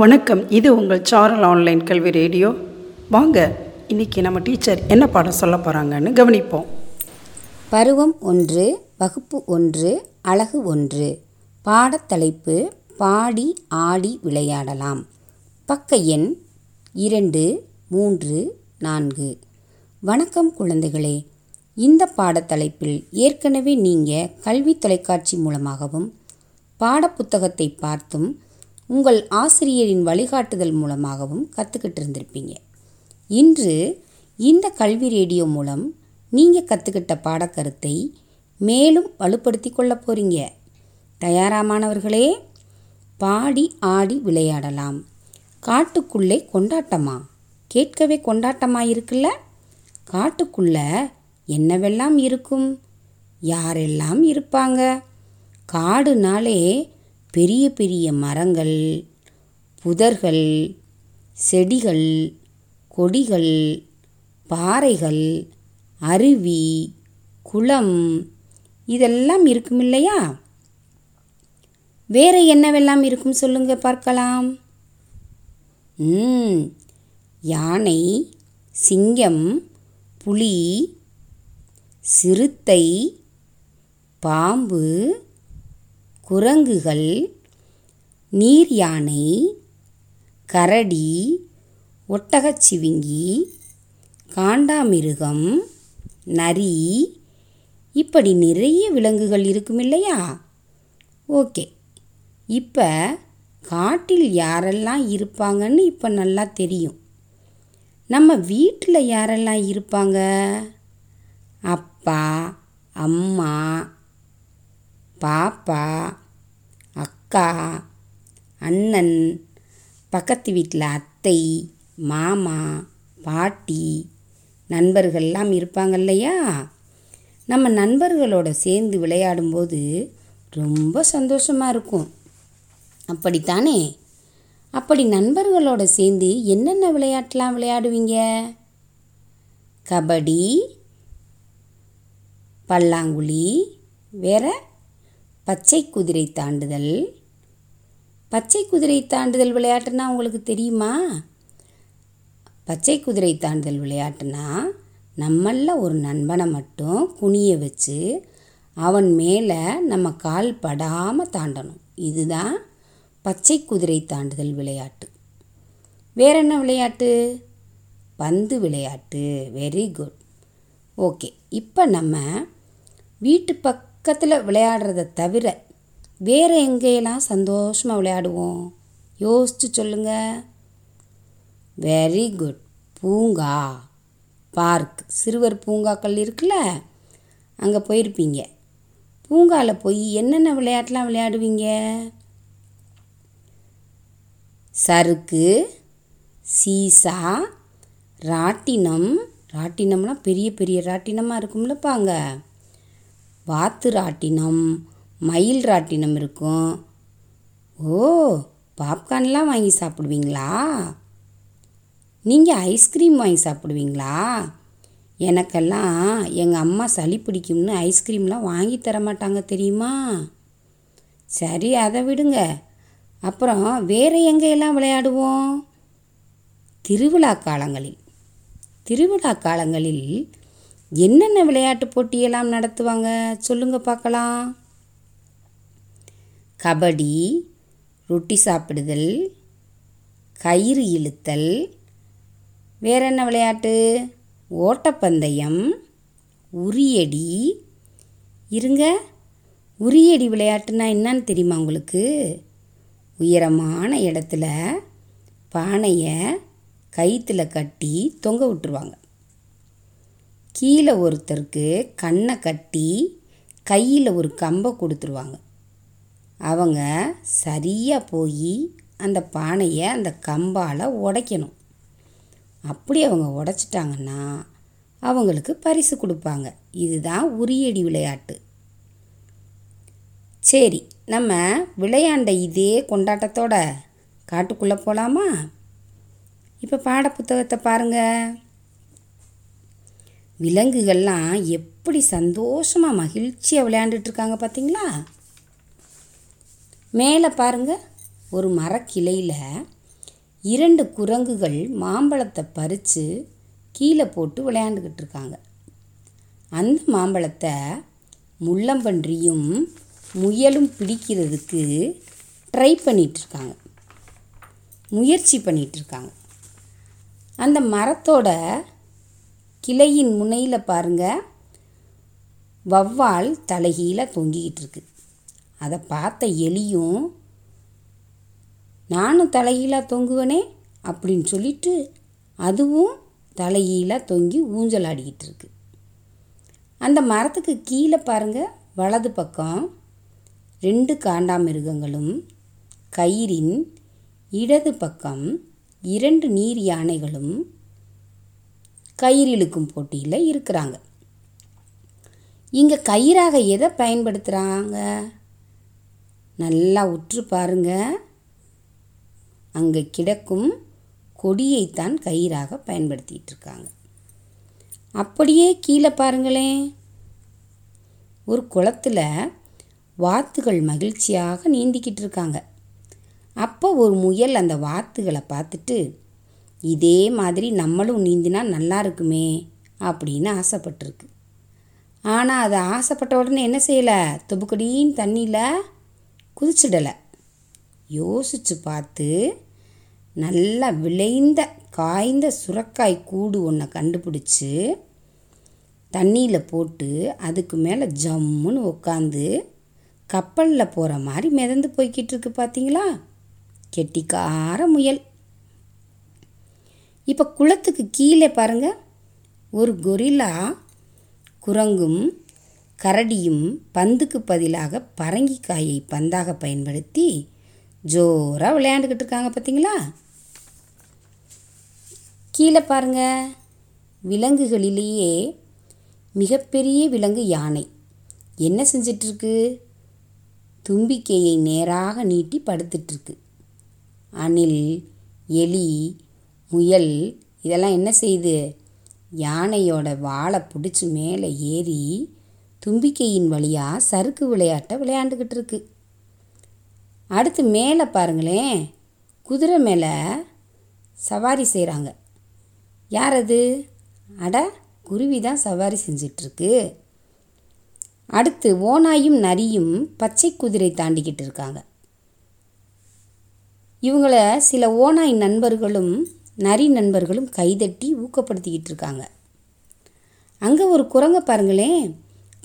வணக்கம், இது உங்கள் சாரல் ஆன்லைன் கல்வி ரேடியோ. வாங்க, இன்றைக்கி நம்ம டீச்சர் என்ன பாடம் சொல்ல போகிறாங்கன்னு கவனிப்போம். பருவம் 1, வகுப்பு 1, அலகு 1. பாடத்தலைப்பு: பாடி ஆடி விளையாடலாம். பக்க எண் 2, 3, 4. வணக்கம் குழந்தைகளே. இந்த பாடத்தலைப்பில் ஏற்கனவே நீங்கள் கல்வி தொலைக்காட்சி மூலமாகவும் பாடப்புத்தகத்தை பார்த்தும் உங்கள் ஆசிரியரின் வழிகாட்டுதல் மூலமாகவும் கற்றுக்கிட்டு இருந்திருப்பீங்க. இன்று இந்த கல்வி ரேடியோ மூலம் நீங்கள் கற்றுக்கிட்ட பாடக்கருத்தை மேலும் வலுப்படுத்தி கொள்ள போகிறீங்க. தயாராமானவர்களே? பாடி ஆடி விளையாடலாம். காட்டுக்குள்ளே கொண்டாட்டமா? கேட்கவே கொண்டாட்டமாக இருக்குல்ல? காட்டுக்குள்ளே என்னவெல்லாம் இருக்கும்? யாரெல்லாம் இருப்பாங்க? காடுனாலே பெரிய பெரிய மரங்கள், புதர்கள், செடிகள், கொடிகள், பாறைகள், அருவி, குளம், இதெல்லாம் இருக்கும் இல்லையா? வேறு என்னவெல்லாம் இருக்கும் சொல்லுங்க பார்க்கலாம். யானை, சிங்கம், புலி, சிறுத்தை, பாம்பு, குரங்குகள், நீர் யானை, கரடி, ஒட்டகச்சிவிங்கி, காண்டாமிருகம், நரி, இப்படி நிறைய விலங்குகள் இருக்கும் இல்லையா? ஓகே, இப்போ காட்டில் யாரெல்லாம் இருப்பாங்கன்னு இப்போ நல்லா தெரியும். நம்ம வீட்டில் யாரெல்லாம் இருப்பாங்க? அப்பா, அம்மா, பாப்பா, அக்கா, அண்ணன், பக்கத்து வீட்டில் அத்தை, மாமா, பாட்டி, நண்பர்கள்லாம் இருப்பாங்க இல்லையா? நம்ம நண்பர்களோட சேர்ந்து விளையாடும்போது ரொம்ப சந்தோஷமாக இருக்கும், அப்படித்தானே? அப்படி நண்பர்களோட சேர்ந்து என்னென்ன விளையாட்டெலாம் விளையாடுவீங்க? கபடி, பல்லாங்குழி, வேறு பச்சை குதிரை தாண்டுதல். பச்சை குதிரை தாண்டுதல் விளையாட்டுன்னா உங்களுக்கு தெரியுமா? பச்சை குதிரை தாண்டுதல் விளையாட்டுன்னா நம்மள ஒரு நண்பனை மட்டும் குனிய வச்சு அவன் மேலே நம்ம கால் படாமல் தாண்டணும். இதுதான் பச்சை குதிரை தாண்டுதல் விளையாட்டு. வேறு என்ன விளையாட்டு? பந்து விளையாட்டு. Very good. ஓகே, இப்போ நம்ம வீட்டு பக்கத்தில் விளையாடுறத தவிர வேறு எங்கேயெல்லாம் சந்தோஷமாக விளையாடுவோம்? யோசித்து சொல்லுங்கள். Very good. பூங்கா, பார்க், சிறுவர் பூங்காக்கள் இருக்குல்ல, அங்கே போயிருப்பீங்க. பூங்காவில் போய் என்னென்ன விளையாட்டெலாம் விளையாடுவீங்க? சறுக்கு, சீசா, ராட்டினம். ராட்டினம்லாம் பெரிய பெரிய ராட்டினமாக இருக்கும்லப்பாங்க. வாத்து ராட்டினம், மயில் ராட்டினம் இருக்கும். ஓ, பாப்கார்ன்லாம் வாங்கி சாப்பிடுவீங்களா? நீங்கள் ஐஸ்கிரீம் வாங்கி சாப்பிடுவீங்களா? எனக்கெல்லாம் எங்கள் அம்மா சளி பிடிக்கும்னு ஐஸ்கிரீம்லாம் வாங்கி தர மாட்டாங்க, தெரியுமா? சரி, அதை விடுங்க. அப்புறம் வேறு எங்கேயெல்லாம் விளையாடுவோம்? திருவிழா காலங்களில். திருவிழா காலங்களில் என்னென்ன விளையாட்டு போட்டியெல்லாம் நடத்துவாங்க சொல்லுங்க பார்க்கலாம். கபடி, ரொட்டி சாப்பிடுதல், கயிறு இழுத்தல், வேற என்ன விளையாட்டு? ஓட்டப்பந்தயம், உரியடி. இருங்க, உரியடி விளையாட்டுன்னா என்னன்னு தெரியுமா உங்களுக்கு? உயரமான இடத்துல பானையை கயிற்றில் கட்டி தொங்க விட்டுருவாங்க. கீழே ஒருத்தருக்கு கண்ணை கட்டி கையில் ஒரு கம்பை கொடுத்துருவாங்க. அவங்க சரியாக போய் அந்த பானையை அந்த கம்பால் உடைக்கணும். அப்படி அவங்க உடைச்சிட்டாங்கன்னா அவங்களுக்கு பரிசு கொடுப்பாங்க. இதுதான் உரியடி விளையாட்டு. சரி, நம்ம விளையாண்ட இதே கொண்டாட்டத்தோட காட்டுக்குள்ளே போகலாமா? இப்போ பாடப்புத்தகத்தை பாருங்கள். விலங்குகள்லாம் எப்படி சந்தோஷமாக மகிழ்ச்சியாக விளையாண்டுட்ருக்காங்க பார்த்தீங்களா? மேலே பாருங்கள், ஒரு மரக்கிளையில் இரண்டு குரங்குகள் மாம்பழத்தை பறித்து கீழே போட்டு விளையாண்டுக்கிட்டு இருக்காங்க. அந்த மாம்பழத்தை முள்ளம்பன்றியும் முயலும் பிடிக்கிறதுக்கு ட்ரை பண்ணிகிட்ருக்காங்க, முயற்சி பண்ணிகிட்ருக்காங்க. அந்த மரத்தோட கிளையின் முனையில் பாருங்கள், வௌவால் தலைகீழாக தொங்கிக்கிட்டு இருக்கு. அதை பார்த்த எலியும் நானும் தலைகீழாக தொங்குவனே அப்படின்னு சொல்லிட்டு அதுவும் தலைகீழாக தொங்கி ஊஞ்சலாடிக்கிட்டு இருக்கு. அந்த மரத்துக்கு கீழே பாருங்கள், வலது பக்கம் ரெண்டு காண்டாமிருகங்களும் கயிறின் இடது பக்கம் இரண்டு நீர் யானைகளும் கயிறு இழுக்கும் போட்டியில் இருக்கிறாங்க. இங்கே கயிறாக எதை பயன்படுத்துகிறாங்க நல்லா உற்று பாருங்கள். அங்கே கிடக்கும் கொடியைத்தான் கயிறாக பயன்படுத்திகிட்டு இருக்காங்க. அப்படியே கீழே பாருங்களேன், ஒரு குளத்துல வாத்துகள் மகிழ்ச்சியாக நீந்திக்கிட்டு இருக்காங்க. அப்போ ஒரு முயல் அந்த வாத்துகளை பார்த்துட்டு இதே மாதிரி நம்மளும் நீந்தினா நல்லா இருக்குமே அப்படின்னு ஆசைப்பட்டிருக்கு. ஆனால் அதை ஆசைப்பட்ட உடனே என்ன செய்யலை, தொபுக்கடின்னு தண்ணியில் குதிச்சிடலை. யோசித்து பார்த்து நல்லா விளைந்த காய்ந்த சுரக்காய் கூடு ஒன்றை கண்டுபிடிச்சி தண்ணியில் போட்டு அதுக்கு மேலே ஜம்முன்னு உட்காந்து கப்பலில் போகிற மாதிரி மிதந்து போய்கிட்டு இருக்கு. பார்த்தீங்களா, கெட்டிக்கார முயல். இப்போ குளத்துக்கு கீழே பாருங்கள், ஒரு கொரில்லா குரங்கும் கரடியும் பந்துக்கு பதிலாக பரங்கிக்காயை பந்தாக பயன்படுத்தி ஜோராக விளையாண்டுக்கிட்டு இருக்காங்க. பார்த்தீங்களா, கீழே பாருங்கள், விலங்குகளிலேயே மிகப்பெரிய விலங்கு யானை என்ன செஞ்சிட்ருக்கு, தும்பிக்கையை நேராக நீட்டி படுத்துட்ருக்கு. அணில், எலி, முயல் இதெல்லாம் என்ன செய்யுது, யானையோட வாழை பிடிச்சி மேலே ஏறி தும்பிக்கையின் வழியாக சறுக்கு விளையாட்டை விளையாண்டுக்கிட்டு இருக்கு. அடுத்து மேலே பாருங்களேன், குதிரை மேலே சவாரி செய்கிறாங்க. யார் அது, அட குருவி தான் சவாரி செஞ்சிட்ருக்கு. அடுத்து ஓநாயும் நரியும் பச்சை குதிரை தாண்டிக்கிட்டு இருக்காங்க. இவங்கள சில ஓநாய் நண்பர்களும் நரி நண்பர்களும் கைதட்டி ஊக்கப்படுத்திக்கிட்டு இருக்காங்க. அங்கே ஒரு குரங்கை பாருங்களேன்,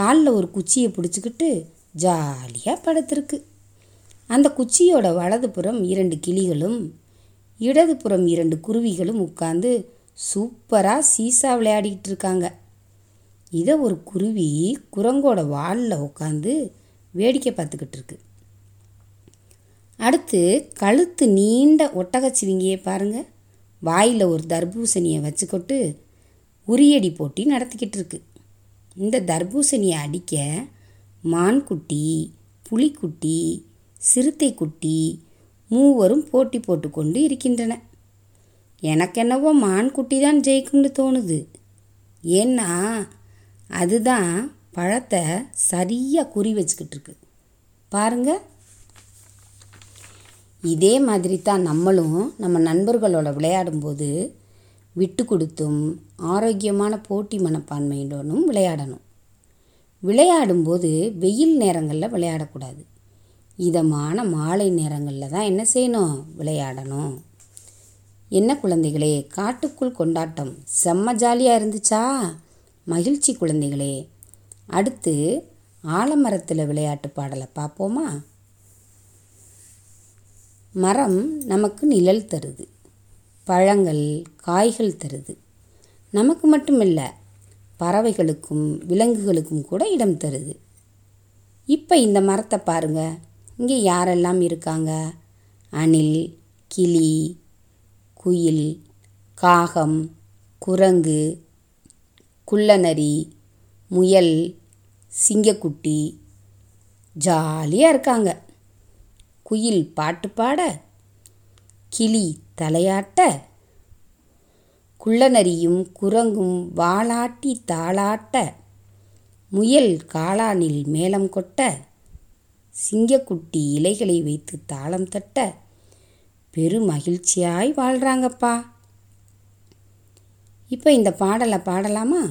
காலில் ஒரு குச்சியை பிடிச்சிக்கிட்டு ஜாலியாக படுத்துருக்கு. அந்த குச்சியோட வலதுபுறம் இரண்டு கிளிகளும் இடதுபுறம் இரண்டு குருவிகளும் உட்கார்ந்து சூப்பராக சீசா விளையாடிக்கிட்டு இருக்காங்க. இதை ஒரு குருவி குரங்கோட வாலில் உட்காந்து வேடிக்கை பார்த்துக்கிட்டு இருக்கு. அடுத்து கழுத்து நீண்ட ஒட்டகச்சிவிங்கியே பாருங்கள், வாயில் ஒரு தர்பூசணியை வச்சுக்கொட்டு உரியடி போட்டி நடத்திக்கிட்டு இருக்கு. இந்த தர்பூசணியை அடிக்க மான்குட்டி, புலிக்குட்டி, சிறுத்தை குட்டி மூவரும் போட்டி போட்டுக்கொண்டு இருக்கின்றன. எனக்கென்னவோ மான்குட்டி தான் ஜெயிக்கும்னு தோணுது. ஏன்னா அதுதான் பழத்தை சரியாக குறி வச்சுக்கிட்டு இருக்கு. பாருங்க, இதே மாதிரி தான் நம்மளும் நம்ம நண்பர்களோட விளையாடும்போது விட்டு கொடுத்தும் ஆரோக்கியமான போட்டி மனப்பான்மையுடனும் விளையாடணும். விளையாடும்போது வெயில் நேரங்களில் விளையாடக்கூடாது, இதமான மாலை நேரங்களில் தான் என்ன செய்யணும், விளையாடணும். என்ன குழந்தைகளே, காட்டுக்குள் கொண்டாட்டம் செம்ம ஜாலியாக இருந்துச்சா? மகிழ்ச்சி குழந்தைகளே. அடுத்து ஆலமரத்தில் விளையாட்டு பாடலை பார்ப்போமா? மரம் நமக்கு நிழல் தருது, பழங்கள் காய்கள் தருது. நமக்கு மட்டுமில்லை, பறவைகளுக்கும் விலங்குகளுக்கும் கூட இடம் தருது. இப்போ இந்த மரத்தை பாருங்கள், இங்கே யாரெல்லாம் இருக்காங்க, அணில், கிளி, குயில், காகம், குரங்கு, குள்ளநரி, முயல், சிங்கக்குட்டி ஜாலியாக இருக்காங்க. குயில் பாட்டு பாட, கிளி தலையாட்ட, குள்ளநரியும் குரங்கும் வாளாட்டி தாளாட்ட, முயல் காளானில் மேளம் கொட்ட, சிங்கக்குட்டி இலைகளை வைத்து தாளம் தட்ட, பெரும் மகிழ்ச்சியாய் வாழ்கிறாங்கப்பா. இப்போ இந்த பாடலை பாடலாமா?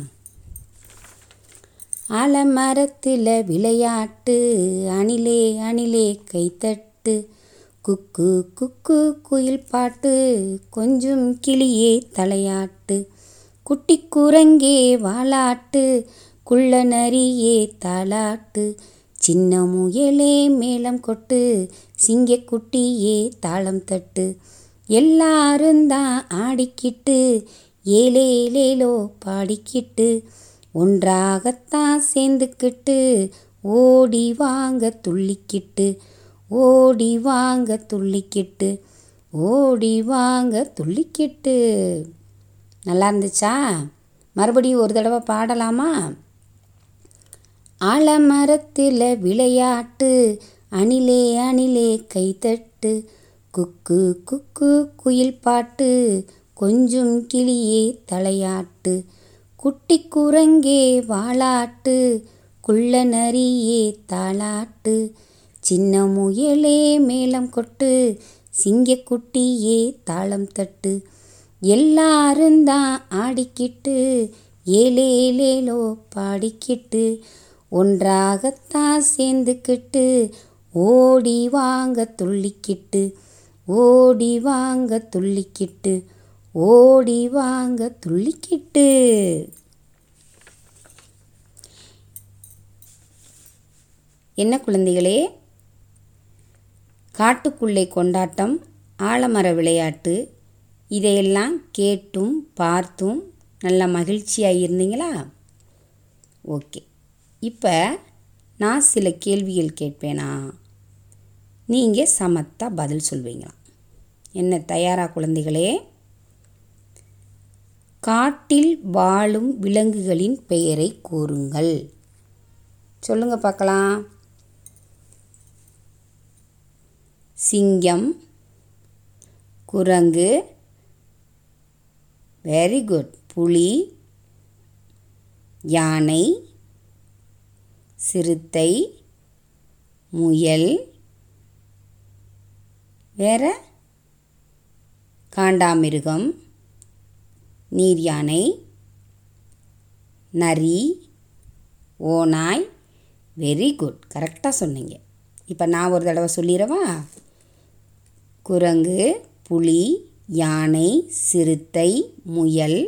ஆலமரத்தில் விளையாட்டு, அணிலே அணிலே கைத்தட்டு, குக்கு குக்கு குயில் பாட்டு, கொஞ்சம் கிளியே தலையாட்டு, குட்டி குரங்கே வாலாட்டு, குள்ள நரியே தாளாட்டு, சின்ன முயலே மேளம் கொட்டு, சிங்கக்குட்டியே தாளம் தட்டு, எல்லாருந்தான் ஆடிக்கிட்டு ஏலேலேலோ பாடிக்கிட்டு, ஒன்றாகத்தான் சேர்ந்துக்கிட்டு ஓடி வாங்க துள்ளிக்கிட்டு, ஓடி வாங்க துள்ளிக்கிட்டு, ஓடி வாங்க துள்ளிக்கிட்டு. நல்லா இருந்துச்சா? மறுபடியும் ஒரு தடவை பாடலாமா? ஆலமரத்தில் விளையாட்டு, அணிலே அணிலே கைத்தட்டு, குக்கு குக்கு குயில் பாட்டு, கொஞ்சம் கிளியே தலையாட்டு, குட்டி குரங்கே வாலாட்டு, குள்ள நரியே தாளாட்டு, சின்ன முயலே மேளம் கொட்டு, சிங்கக்குட்டியே தாளம் தட்டு, எல்லாருந்தான் ஆடிக்கிட்டு ஏலேலேலோ பாடிக்கிட்டு, ஒன்றாகத்தான் சேர்ந்துக்கிட்டு ஓடி வாங்க துள்ளிக்கிட்டு, ஓடி வாங்க துள்ளிக்கிட்டு, ஓடி வாங்க துள்ளிக்கிட்டு. என்ன குழந்தைகளே, காட்டுக்குள்ளே கொண்டாட்டம், ஆலமர விளையாட்டு, இதையெல்லாம் கேட்டும் பார்த்தும் நல்லா மகிழ்ச்சியாக இருந்தீங்களா? ஓகே, இப்போ நான் சில கேள்விகள் கேட்பேனா, நீங்கள் சமத்தா பதில் சொல்வீங்களா? என்ன தயாரா குழந்தைகளே? காட்டில் வாழும் விலங்குகளின் பெயரை கூறுங்கள். சொல்லுங்கள் பார்க்கலாம். சிங்கம், குரங்கு, வெரி குட், புலி, யானை, சிறுத்தை, முயல், வேறு காண்டாமிருகம், நீர் யானை, நரி, ஓநாய். வெரி குட், கரெக்டாக சொன்னீங்க. இப்போ நான் ஒரு தடவை சொல்லிடவா? குரங்கு, புலி, யானை, சிறுத்தை, முயல்,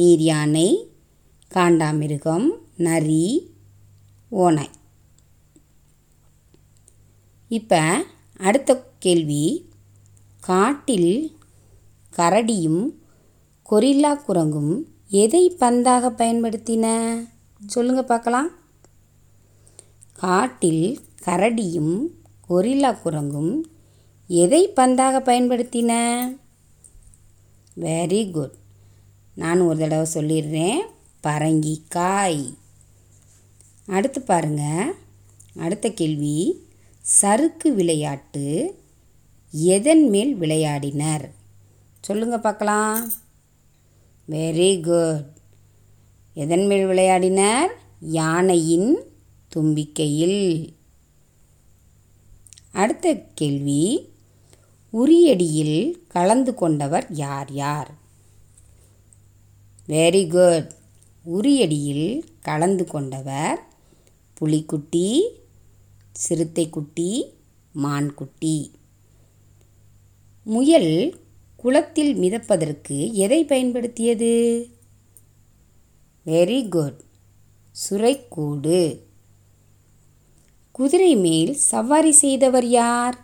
நீர் யானை, காண்டாமிருகம், நரி, ஓநாய். இப்போ அடுத்த கேள்வி. காட்டில் கரடியும் கொரில்லா குரங்கும் எதை பந்தாக பயன்படுத்தின? சொல்லுங்கள் பார்க்கலாம். காட்டில் கரடியும் கொரில்லா குரங்கும் எதை பந்தாக பயன்படுத்தின? வெரி குட், நான் ஒரு தடவை சொல்லிடுறேன், பரங்கிக்காய். அடுத்து பாருங்கள், அடுத்த கேள்வி. சறுக்கு விளையாட்டு எதன் மேல் விளையாடினர்? சொல்லுங்கள் பார்க்கலாம். வெரி குட், எதன் மேல் விளையாடினர்? யானையின் தும்பிக்கையில். அடுத்த கேள்வி. உரியடியில் கலந்து கொண்டவர் யார் யார்? வெரி குட், உரியடியில் கலந்து கொண்டவர் புலிக்குட்டி, சிறுத்தைக்குட்டி, மான்குட்டி. முயல் குளத்தில் மிதப்பதற்கு எதை பயன்படுத்தியது? வெரி குட், சுரைக்கூடு. குதிரை மேல் சவாரி செய்தவர் யார்?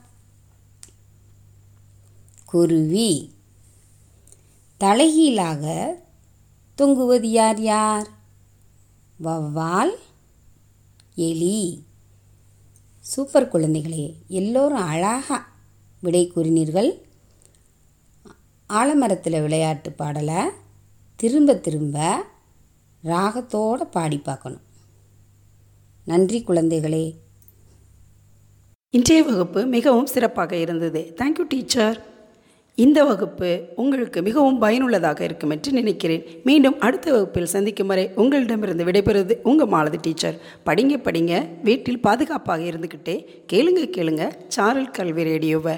குருவி. தலைகீழாக தொங்குவது யார் யார்? வௌவால், எலி. சூப்பர் குழந்தைகளே, எல்லோரும் அழகாக விடை கூறினீர்கள். ஆலமரத்தில் விளையாட்டு பாடலை திரும்ப திரும்ப ராகத்தோடு பாடி பார்க்கணும். நன்றி குழந்தைகளே. இன்றைய வகுப்பு மிகவும் சிறப்பாக இருந்தது. Thank you teacher. இந்த வகுப்பு உங்களுக்கு மிகவும் பயனுள்ளதாக இருக்கும் என்று நினைக்கிறேன். மீண்டும் அடுத்த வகுப்பில் சந்திக்கும் வரை உங்களிடமிருந்து விடைபெறுவது உங்கள் மாலதி டீச்சர். படிங்க படிங்க, வீட்டில் பாதுகாப்பாக இருந்துக்கிட்டே கேளுங்க கேளுங்க சாரல் கல்வி ரேடியோவை.